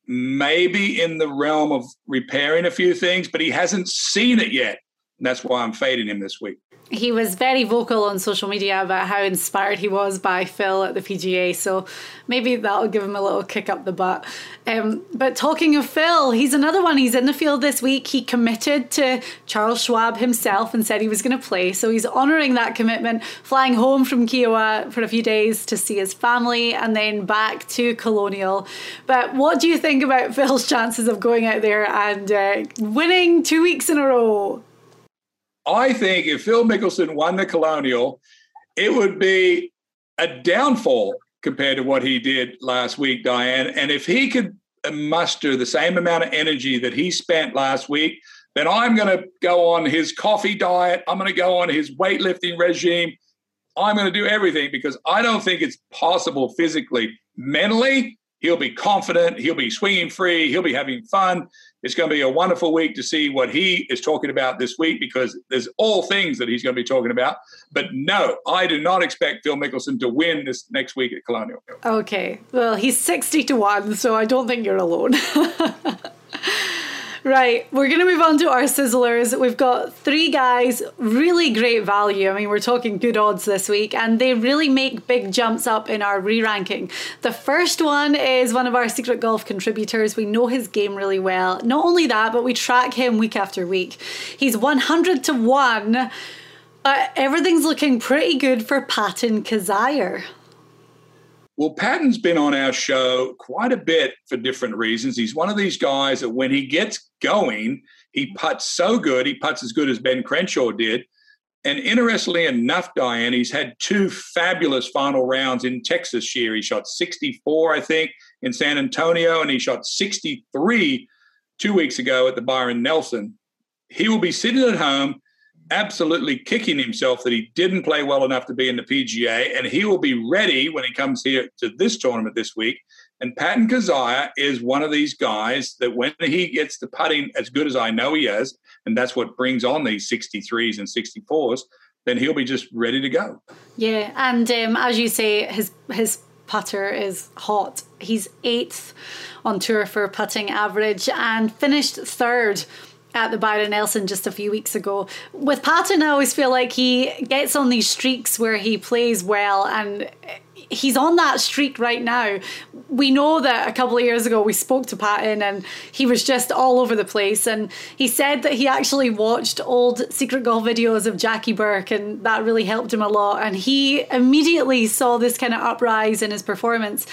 may be in the realm of repairing a few things, but he hasn't seen it yet. And that's why I'm fading him this week. He was very vocal on social media about how inspired he was by Phil at the P G A, so maybe that'll give him a little kick up the butt. Um, but talking of Phil, he's another one. He's in the field this week. He committed to Charles Schwab himself and said he was going to play, so he's honouring that commitment, flying home from Kiowa for a few days to see his family and then back to Colonial. But what do you think about Phil's chances of going out there and uh, winning two weeks in a row? I think if Phil Mickelson won the Colonial, it would be a downfall compared to what he did last week, Diane. And if he could muster the same amount of energy that he spent last week, then I'm going to go on his coffee diet. I'm going to go on his weightlifting regime. I'm going to do everything because I don't think it's possible physically. Mentally, he'll be confident. He'll be swinging free. He'll be having fun. It's going to be a wonderful week to see what he is talking about this week, because there's all things that he's going to be talking about. But no, I do not expect Phil Mickelson to win this next week at Colonial. Okay. Well, he's sixty to one, so I don't think you're alone. Right, we're going to move on to our sizzlers. We've got three guys, really great value. I mean, we're talking good odds this week, and they really make big jumps up in our re-ranking. The first one is one of our Secret Golf contributors. We know his game really well. Not only that, but we track him week after week. He's one hundred to one. Uh, everything's looking pretty good for Patton Kizzire. Well, Patton's been on our show quite a bit for different reasons. He's one of these guys that when he gets going, he putts so good. He putts as good as Ben Crenshaw did. And interestingly enough, Diane, he's had two fabulous final rounds in Texas this year. He shot sixty-four, I think, in San Antonio, and he shot sixty-three two weeks ago at the Byron Nelson. He will be sitting at home absolutely kicking himself that he didn't play well enough to be in the P G A, and he will be ready when he comes here to this tournament this week. And Patton Kizzire is one of these guys that when he gets the putting as good as I know he is, and that's what brings on these sixty-threes and sixty-fours, then he'll be just ready to go. Yeah, and um, as you say, his his putter is hot. He's eighth on tour for putting average and finished third at the Byron Nelson just a few weeks ago. With Patton, I always feel like he gets on these streaks where he plays well, and he's on that streak right now. We know that a couple of years ago we spoke to Patton and he was just all over the place, and he said that he actually watched old Secret Golf videos of Jackie Burke, and that really helped him a lot, and he immediately saw this kind of uprise in his performance.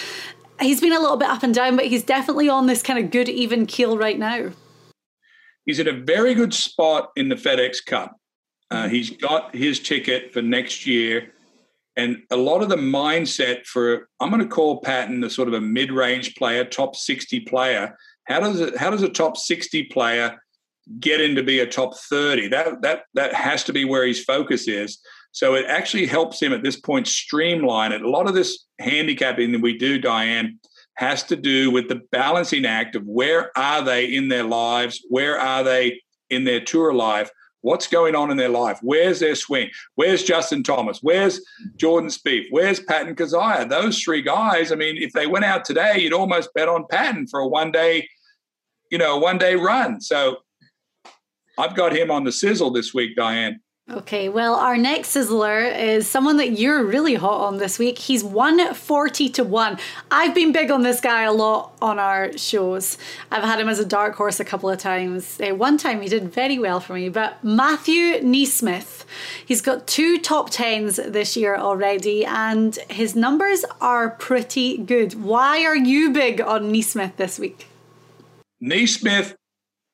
He's been a little bit up and down, but he's definitely on this kind of good even keel right now. He's at a very good spot in the FedEx Cup. Uh, he's got his ticket for next year. And a lot of the mindset for, I'm going to call Patton the sort of a mid-range player, top sixty player. How does it, how does a top sixty player get in to be a top thirty? That, that, that has to be where his focus is. So it actually helps him at this point streamline it. A lot of this handicapping that we do, Diane, has to do with the balancing act of where are they in their lives? Where are they in their tour life? What's going on in their life? Where's their swing? Where's Justin Thomas? Where's Jordan Spieth? Where's Patton Kizzire? Those three guys, I mean, if they went out today, you'd almost bet on Patton for a one-day, you know, one-day run. So I've got him on the sizzle this week, Diane. Okay, well, our next sizzler is someone that you're really hot on this week. He's one forty to one. I've been big on this guy a lot on our shows. I've had him as a dark horse a couple of times. Uh, one time he did very well for me, but Matthew NeSmith. He's got two top tens this year already, and his numbers are pretty good. Why are you big on NeSmith this week? NeSmith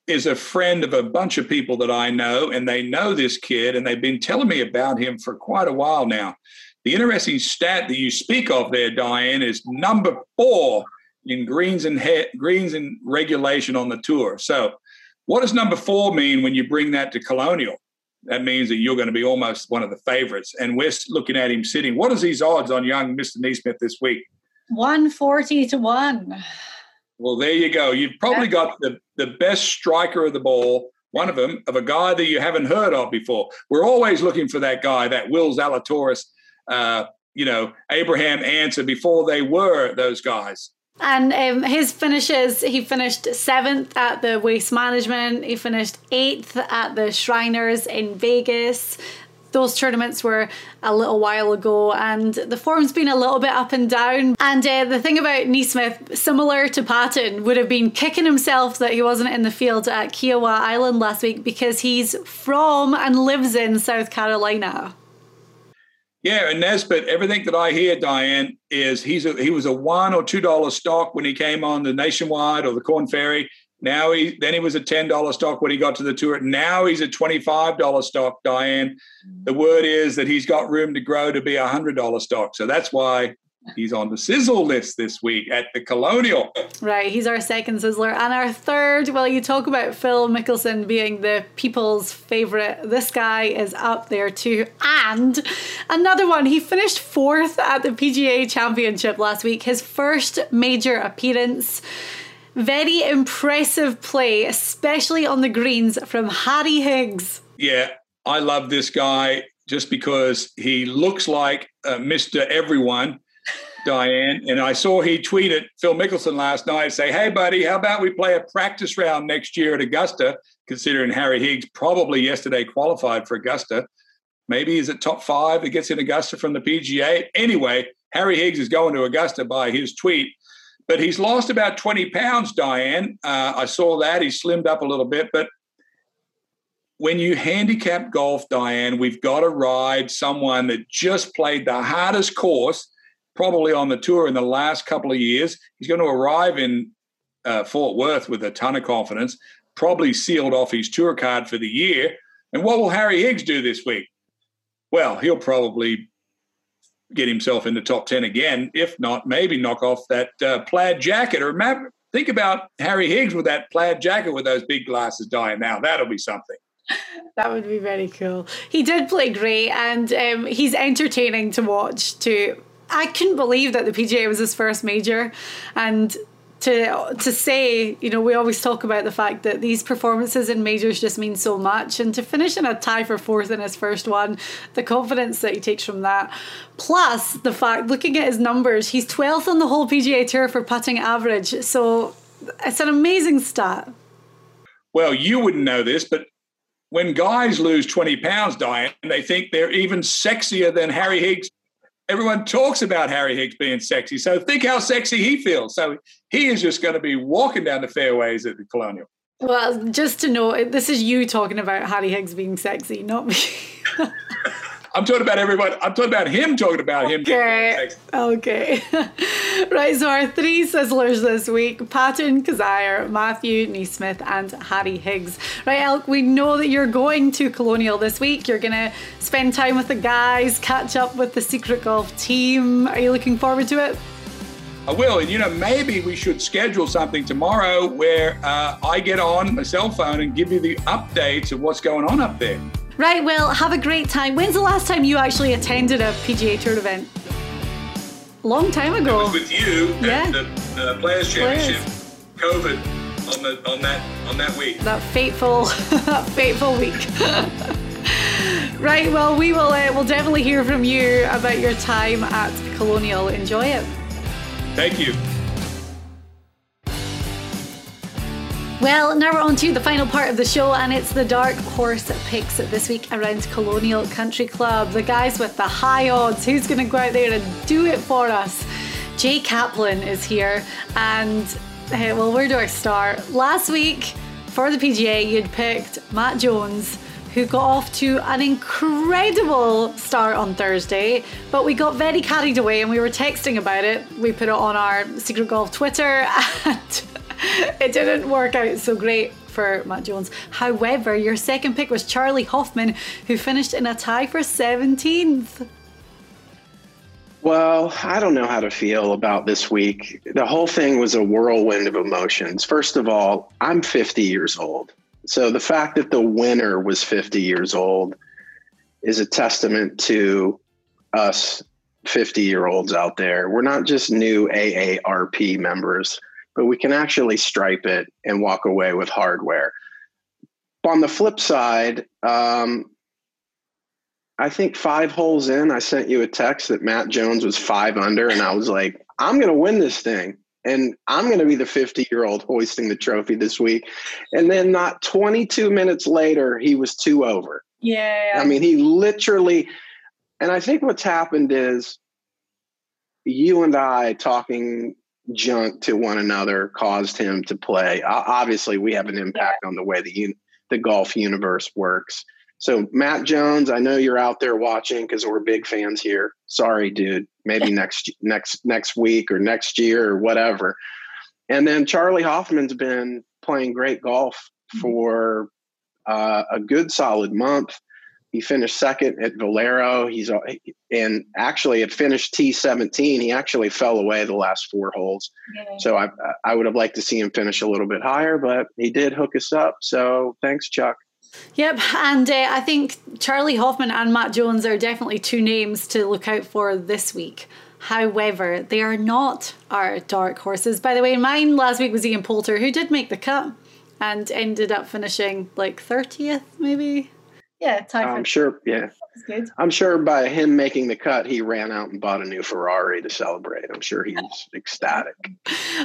is a friend of a bunch of people that I know, and they know this kid, and they've been telling me about him for quite a while now. The interesting stat that you speak of there, Diane, is number four in greens and he- greens and regulation on the tour. So what does number four mean when you bring that to Colonial? That means that you're going to be almost one of the favorites, and we're looking at him sitting. What is his odds on young Mister NeSmith this week? one forty to one. Well, there you go. You've probably got the, the best striker of the ball, one of them, of a guy that you haven't heard of before. We're always looking for that guy, that Will Zalatoris, uh, you know, Abraham Ancer, before they were those guys. And um, his finishes, he finished seventh at the Waste Management. He finished eighth at the Shriners in Vegas. Those tournaments were a little while ago, and the form's been a little bit up and down. And uh, the thing about NeSmith, similar to Patton, would have been kicking himself that he wasn't in the field at Kiowa Island last week, because he's from and lives in South Carolina. Yeah, and NeSmith, everything that I hear, Diane, is he's a, he was a one or two dollar stock when he came on the Nationwide or the Corn Ferry. Now he then he was a ten dollar stock when he got to the tour. Now he's a twenty-five dollar stock, Diane. The word is that he's got room to grow to be a one hundred dollar stock. So that's why he's on the sizzle list this week at the Colonial. Right, he's our second sizzler. And our third, well, you talk about Phil Mickelson being the people's favourite. This guy is up there too. And another one, he finished fourth at the P G A Championship last week. His first major appearance. Very impressive play, especially on the greens, from Harry Higgs. Yeah, I love this guy just because he looks like uh, Mister Everyone, Diane. And I saw he tweeted Phil Mickelson last night, say, hey, buddy, how about we play a practice round next year at Augusta, considering Harry Higgs probably yesterday qualified for Augusta. Maybe he's at top five that gets in Augusta from the P G A. Anyway, Harry Higgs is going to Augusta by his tweet. But he's lost about twenty pounds, Diane. Uh, I saw that. He slimmed up a little bit. But when you handicap golf, Diane, we've got to ride someone that just played the hardest course, probably on the tour in the last couple of years. He's going to arrive in uh, Fort Worth with a ton of confidence, probably sealed off his tour card for the year. And what will Harry Higgs do this week? Well, he'll probably get himself in the top ten again. If not, maybe knock off that uh, plaid jacket. Or remember, think about Harry Higgs with that plaid jacket with those big glasses, dying now. That'll be something. That would be very cool. He did play great, and um, he's entertaining to watch too. I couldn't believe that the P G A was his first major, and to to say, you know, we always talk about the fact that these performances in majors just mean so much, and to finish in a tie for fourth in his first one, the confidence that he takes from that, plus the fact, looking at his numbers, he's twelfth on the whole P G A Tour for putting average, so it's an amazing stat. Well, you wouldn't know this, but when guys lose twenty pounds, Diane, they think they're even sexier than Harry Higgs. Everyone talks about Harry Higgs being sexy, so think how sexy he feels. So he is just going to be walking down the fairways at the Colonial. Well, just to note, this is you talking about Harry Higgs being sexy, not me. I'm talking about everyone. I'm talking about him talking about him. Okay, okay. Right, so our three sizzlers this week, Patton Kizzire, Matthew NeSmith, and Harry Higgs. Right, Elk, we know that you're going to Colonial this week. You're going to spend time with the guys, catch up with the Secret Golf team. Are you looking forward to it? I will, and you know, maybe we should schedule something tomorrow where uh, I get on my cell phone and give you the updates of what's going on up there. Right, well, have a great time. When's the last time you actually attended a P G A Tour event? Long time ago. I was with you at yeah. the, the Players Championship, COVID, on the on that on that week. That fateful, that fateful week. Right, well, we will uh, we'll definitely hear from you about your time at Colonial. Enjoy it. Thank you. Well, now we're on to the final part of the show, and it's the dark horse picks this week around Colonial Country Club. The guys with the high odds, who's going to go out there and do it for us? Jay Kaplan is here, and hey, well, where do I start? Last week for the P G A, you'd picked Matt Jones, who got off to an incredible start on Thursday, but we got very carried away and we were texting about it. We put it on our Secret Golf Twitter, and it didn't work out so great for Matt Jones. However, your second pick was Charlie Hoffman, who finished in a tie for seventeenth. Well, I don't know how to feel about this week. The whole thing was a whirlwind of emotions. First of all, I'm fifty years old. So the fact that the winner was fifty years old is a testament to us fifty-year-olds out there. We're not just new A A R P members, but we can actually stripe it and walk away with hardware. On the flip side, um, I think five holes in, I sent you a text that Matt Jones was five under, and I was like, I'm going to win this thing, and I'm going to be the fifty-year-old hoisting the trophy this week. And then not twenty-two minutes later, he was two over. Yeah. I mean, he literally, and I think what's happened is you and I talking junk to one another caused him to play. Obviously, we have an impact yeah. on the way the un- the golf universe works. So, Matt Jones, I know you're out there watching because we're big fans here. Sorry, dude. Maybe yeah. next next next week or next year or whatever. And then Charlie Hoffman's been playing great golf mm-hmm. for uh, a good solid month. He finished second at Valero. He's and actually it finished T seventeen. He actually fell away the last four holes. Yeah. So I I would have liked to see him finish a little bit higher, but he did hook us up. So thanks, Chuck. Yep. And uh, I think Charlie Hoffman and Matt Jones are definitely two names to look out for this week. However, they are not our dark horses. By the way, mine last week was Ian Poulter, who did make the cut and ended up finishing like thirtieth, maybe. Yeah, time I'm for sure. Yeah, good. I'm sure by him making the cut, he ran out and bought a new Ferrari to celebrate. I'm sure he's ecstatic.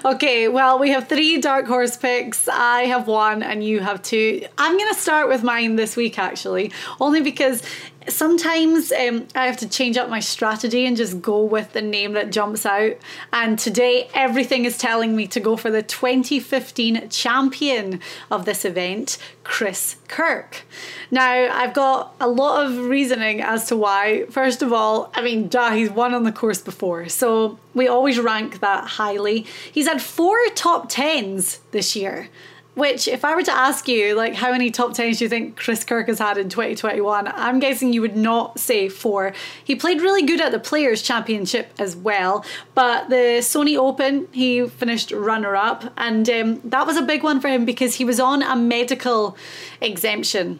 Okay, well, we have three dark horse picks. I have one and you have two. I'm going to start with mine this week, actually, only because sometimes um, I have to change up my strategy and just go with the name that jumps out. And today, everything is telling me to go for the twenty fifteen champion of this event, Chris Kirk. Now, I've got a lot of reasoning as to why. First of all, I mean, duh, he's won on the course before, so we always rank that highly. He's had four top tens this year, which if I were to ask you, like, how many top tens do you think Chris Kirk has had in twenty twenty-one? I'm guessing you would not say four. He played really good at the Players Championship as well, but the Sony Open, he finished runner-up, and um, that was a big one for him because he was on a medical exemption,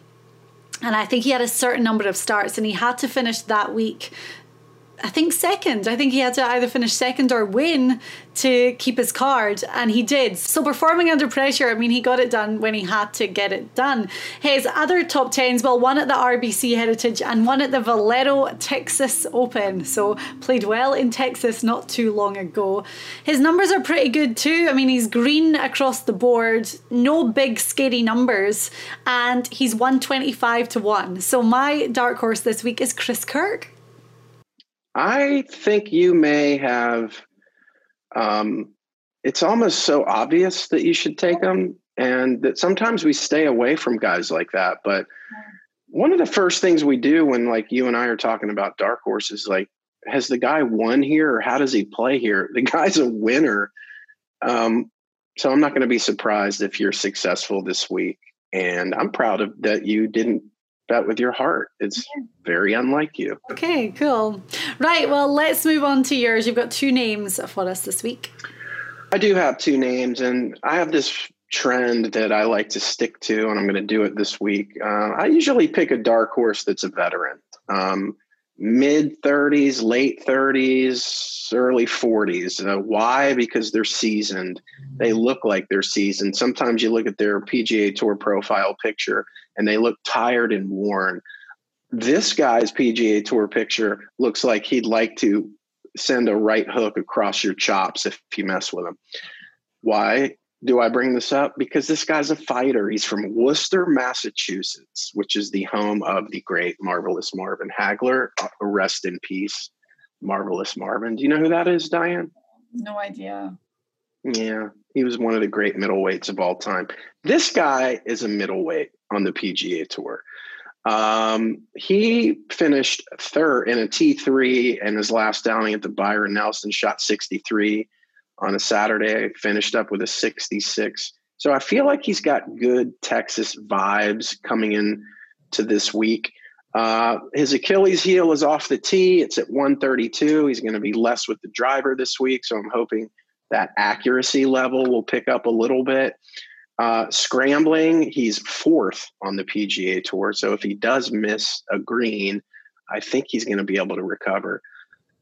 and I think he had a certain number of starts, and he had to finish that week I think second. I think he had to either finish second or win to keep his card, and he did. So performing under pressure, I mean, he got it done when he had to get it done. His other top tens, well, one at the R B C Heritage and one at the Valero Texas Open. So played well in Texas not too long ago. His numbers are pretty good too. I mean, he's green across the board, no big scary numbers, and he's one twenty-five to one. So my dark horse this week is Chris Kirk. I think you may have, um, it's almost so obvious that you should take them, and that sometimes we stay away from guys like that. But one of the first things we do when like you and I are talking about dark horses, like, has the guy won here or how does he play here? The guy's a winner. Um, so I'm not going to be surprised if you're successful this week. And I'm proud of that. You didn't bet with your heart. It's very unlike you. Okay, cool. Right. Well, let's move on to yours. You've got two names for us this week. I do have two names, and I have this trend that I like to stick to, and I'm going to do it this week. Uh, I usually pick a dark horse that's a veteran. Um, mid thirties, late thirties, early forties. Uh, why? Because they're seasoned. They look like they're seasoned. Sometimes you look at their P G A Tour profile picture and they look tired and worn. This guy's P G A Tour picture looks like he'd like to send a right hook across your chops if you mess with him. Why do I bring this up? Because this guy's a fighter. He's from Worcester, Massachusetts, which is the home of the great, marvelous Marvin Hagler. Rest in peace, marvelous Marvin. Do you know who that is, Diane? No idea. Yeah, he was one of the great middleweights of all time. This guy is a middleweight on the P G A Tour. Um, he finished third in a T three, and his last outing at the Byron Nelson, shot sixty-three. On a Saturday, I finished up with a sixty-six. So I feel like he's got good Texas vibes coming in to this week. Uh, his Achilles heel is off the tee. It's at one thirty-two. He's going to be less with the driver this week, so I'm hoping that accuracy level will pick up a little bit. Uh, scrambling, he's fourth on the P G A Tour. So if he does miss a green, I think he's going to be able to recover.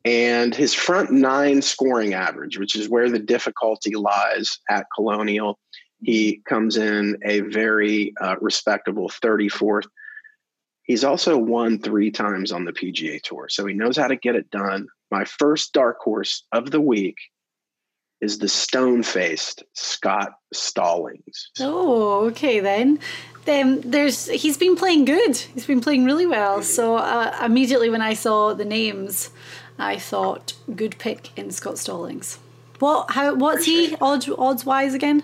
And his front nine scoring average, which is where the difficulty lies at Colonial, he comes in a very uh, respectable thirty-fourth. He's also won three times on the P G A Tour, so he knows how to get it done. My first dark horse of the week is the stone-faced Scott Stallings. Oh, okay then. Um, there's he's been playing good. He's been playing really well. So uh, immediately when I saw the names, I thought, good pick in Scott Stallings. What? How? What's he odds odds wise again?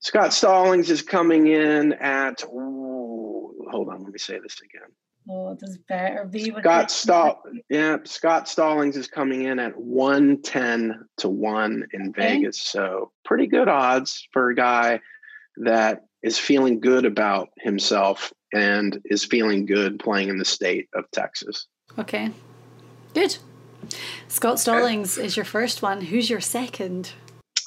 Scott Stallings is coming in at. Oh, hold on, let me say this again. Oh, this better be Scott Stall. Yeah, Scott Stallings is coming in at one ten to one in okay. Vegas. So pretty good odds for a guy that is feeling good about himself and is feeling good playing in the state of Texas. Okay. Good. Scott Stallings is your first one. Who's your second?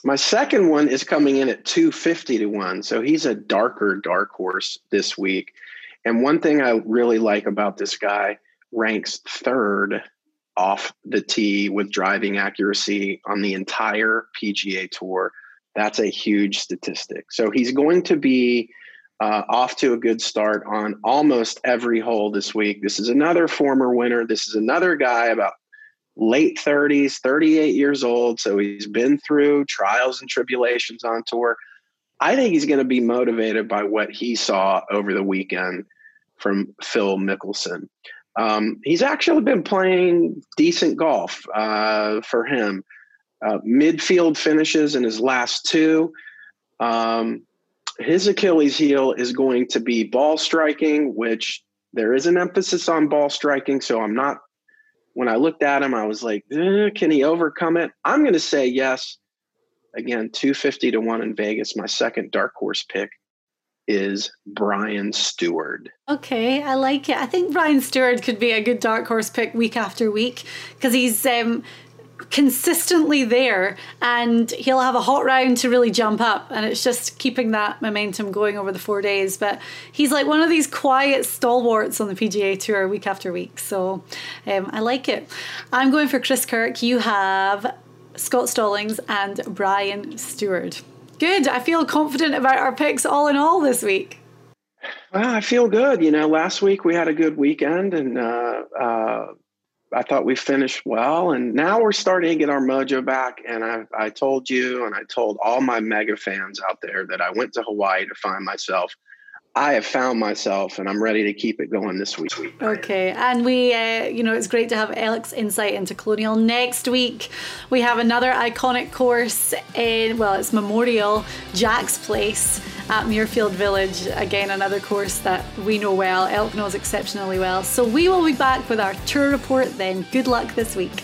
My second one is coming in at two fifty to one. So he's a darker dark horse this week. And one thing I really like about this guy, ranks third off the tee with driving accuracy on the entire P G A Tour. That's a huge statistic. So he's going to be Uh, off to a good start on almost every hole this week. This is another former winner. This is another guy about late thirties, thirty-eight years old. So he's been through trials and tribulations on tour. I think he's going to be motivated by what he saw over the weekend from Phil Mickelson. Um, he's actually been playing decent golf uh, for him. Uh, midfield finishes in his last two. Um, His Achilles heel is going to be ball striking, which there is an emphasis on ball striking. So I'm not, when I looked at him, I was like, eh, can he overcome it? I'm going to say yes. Again, two fifty to one in Vegas. My second dark horse pick is Brian Steward. Okay, I like it. I think Brian Steward could be a good dark horse pick week after week because he's um, consistently there, and he'll have a hot round to really jump up, and it's just keeping that momentum going over the four days. But he's like one of these quiet stalwarts on the P G A Tour week after week, so um, I like it. I'm going for Chris Kirk. You have Scott Stallings and Brian Stewart. Good. I feel confident about our picks all in all this week. Well, I feel good. You know, last week we had a good weekend, and uh, uh, I thought we finished well. And now we're starting to get our mojo back. And I, I told you, and I told all my mega fans out there that I went to Hawaii to find myself. I have found myself, and I'm ready to keep it going this week. Okay. And we, uh, you know, it's great to have Alex's insight into Colonial. Next week, we have another iconic course in, well, it's Memorial, Jack's Place at Muirfield Village. Again, another course that we know well. Elk knows exceptionally well. So we will be back with our tour report then. Good luck this week.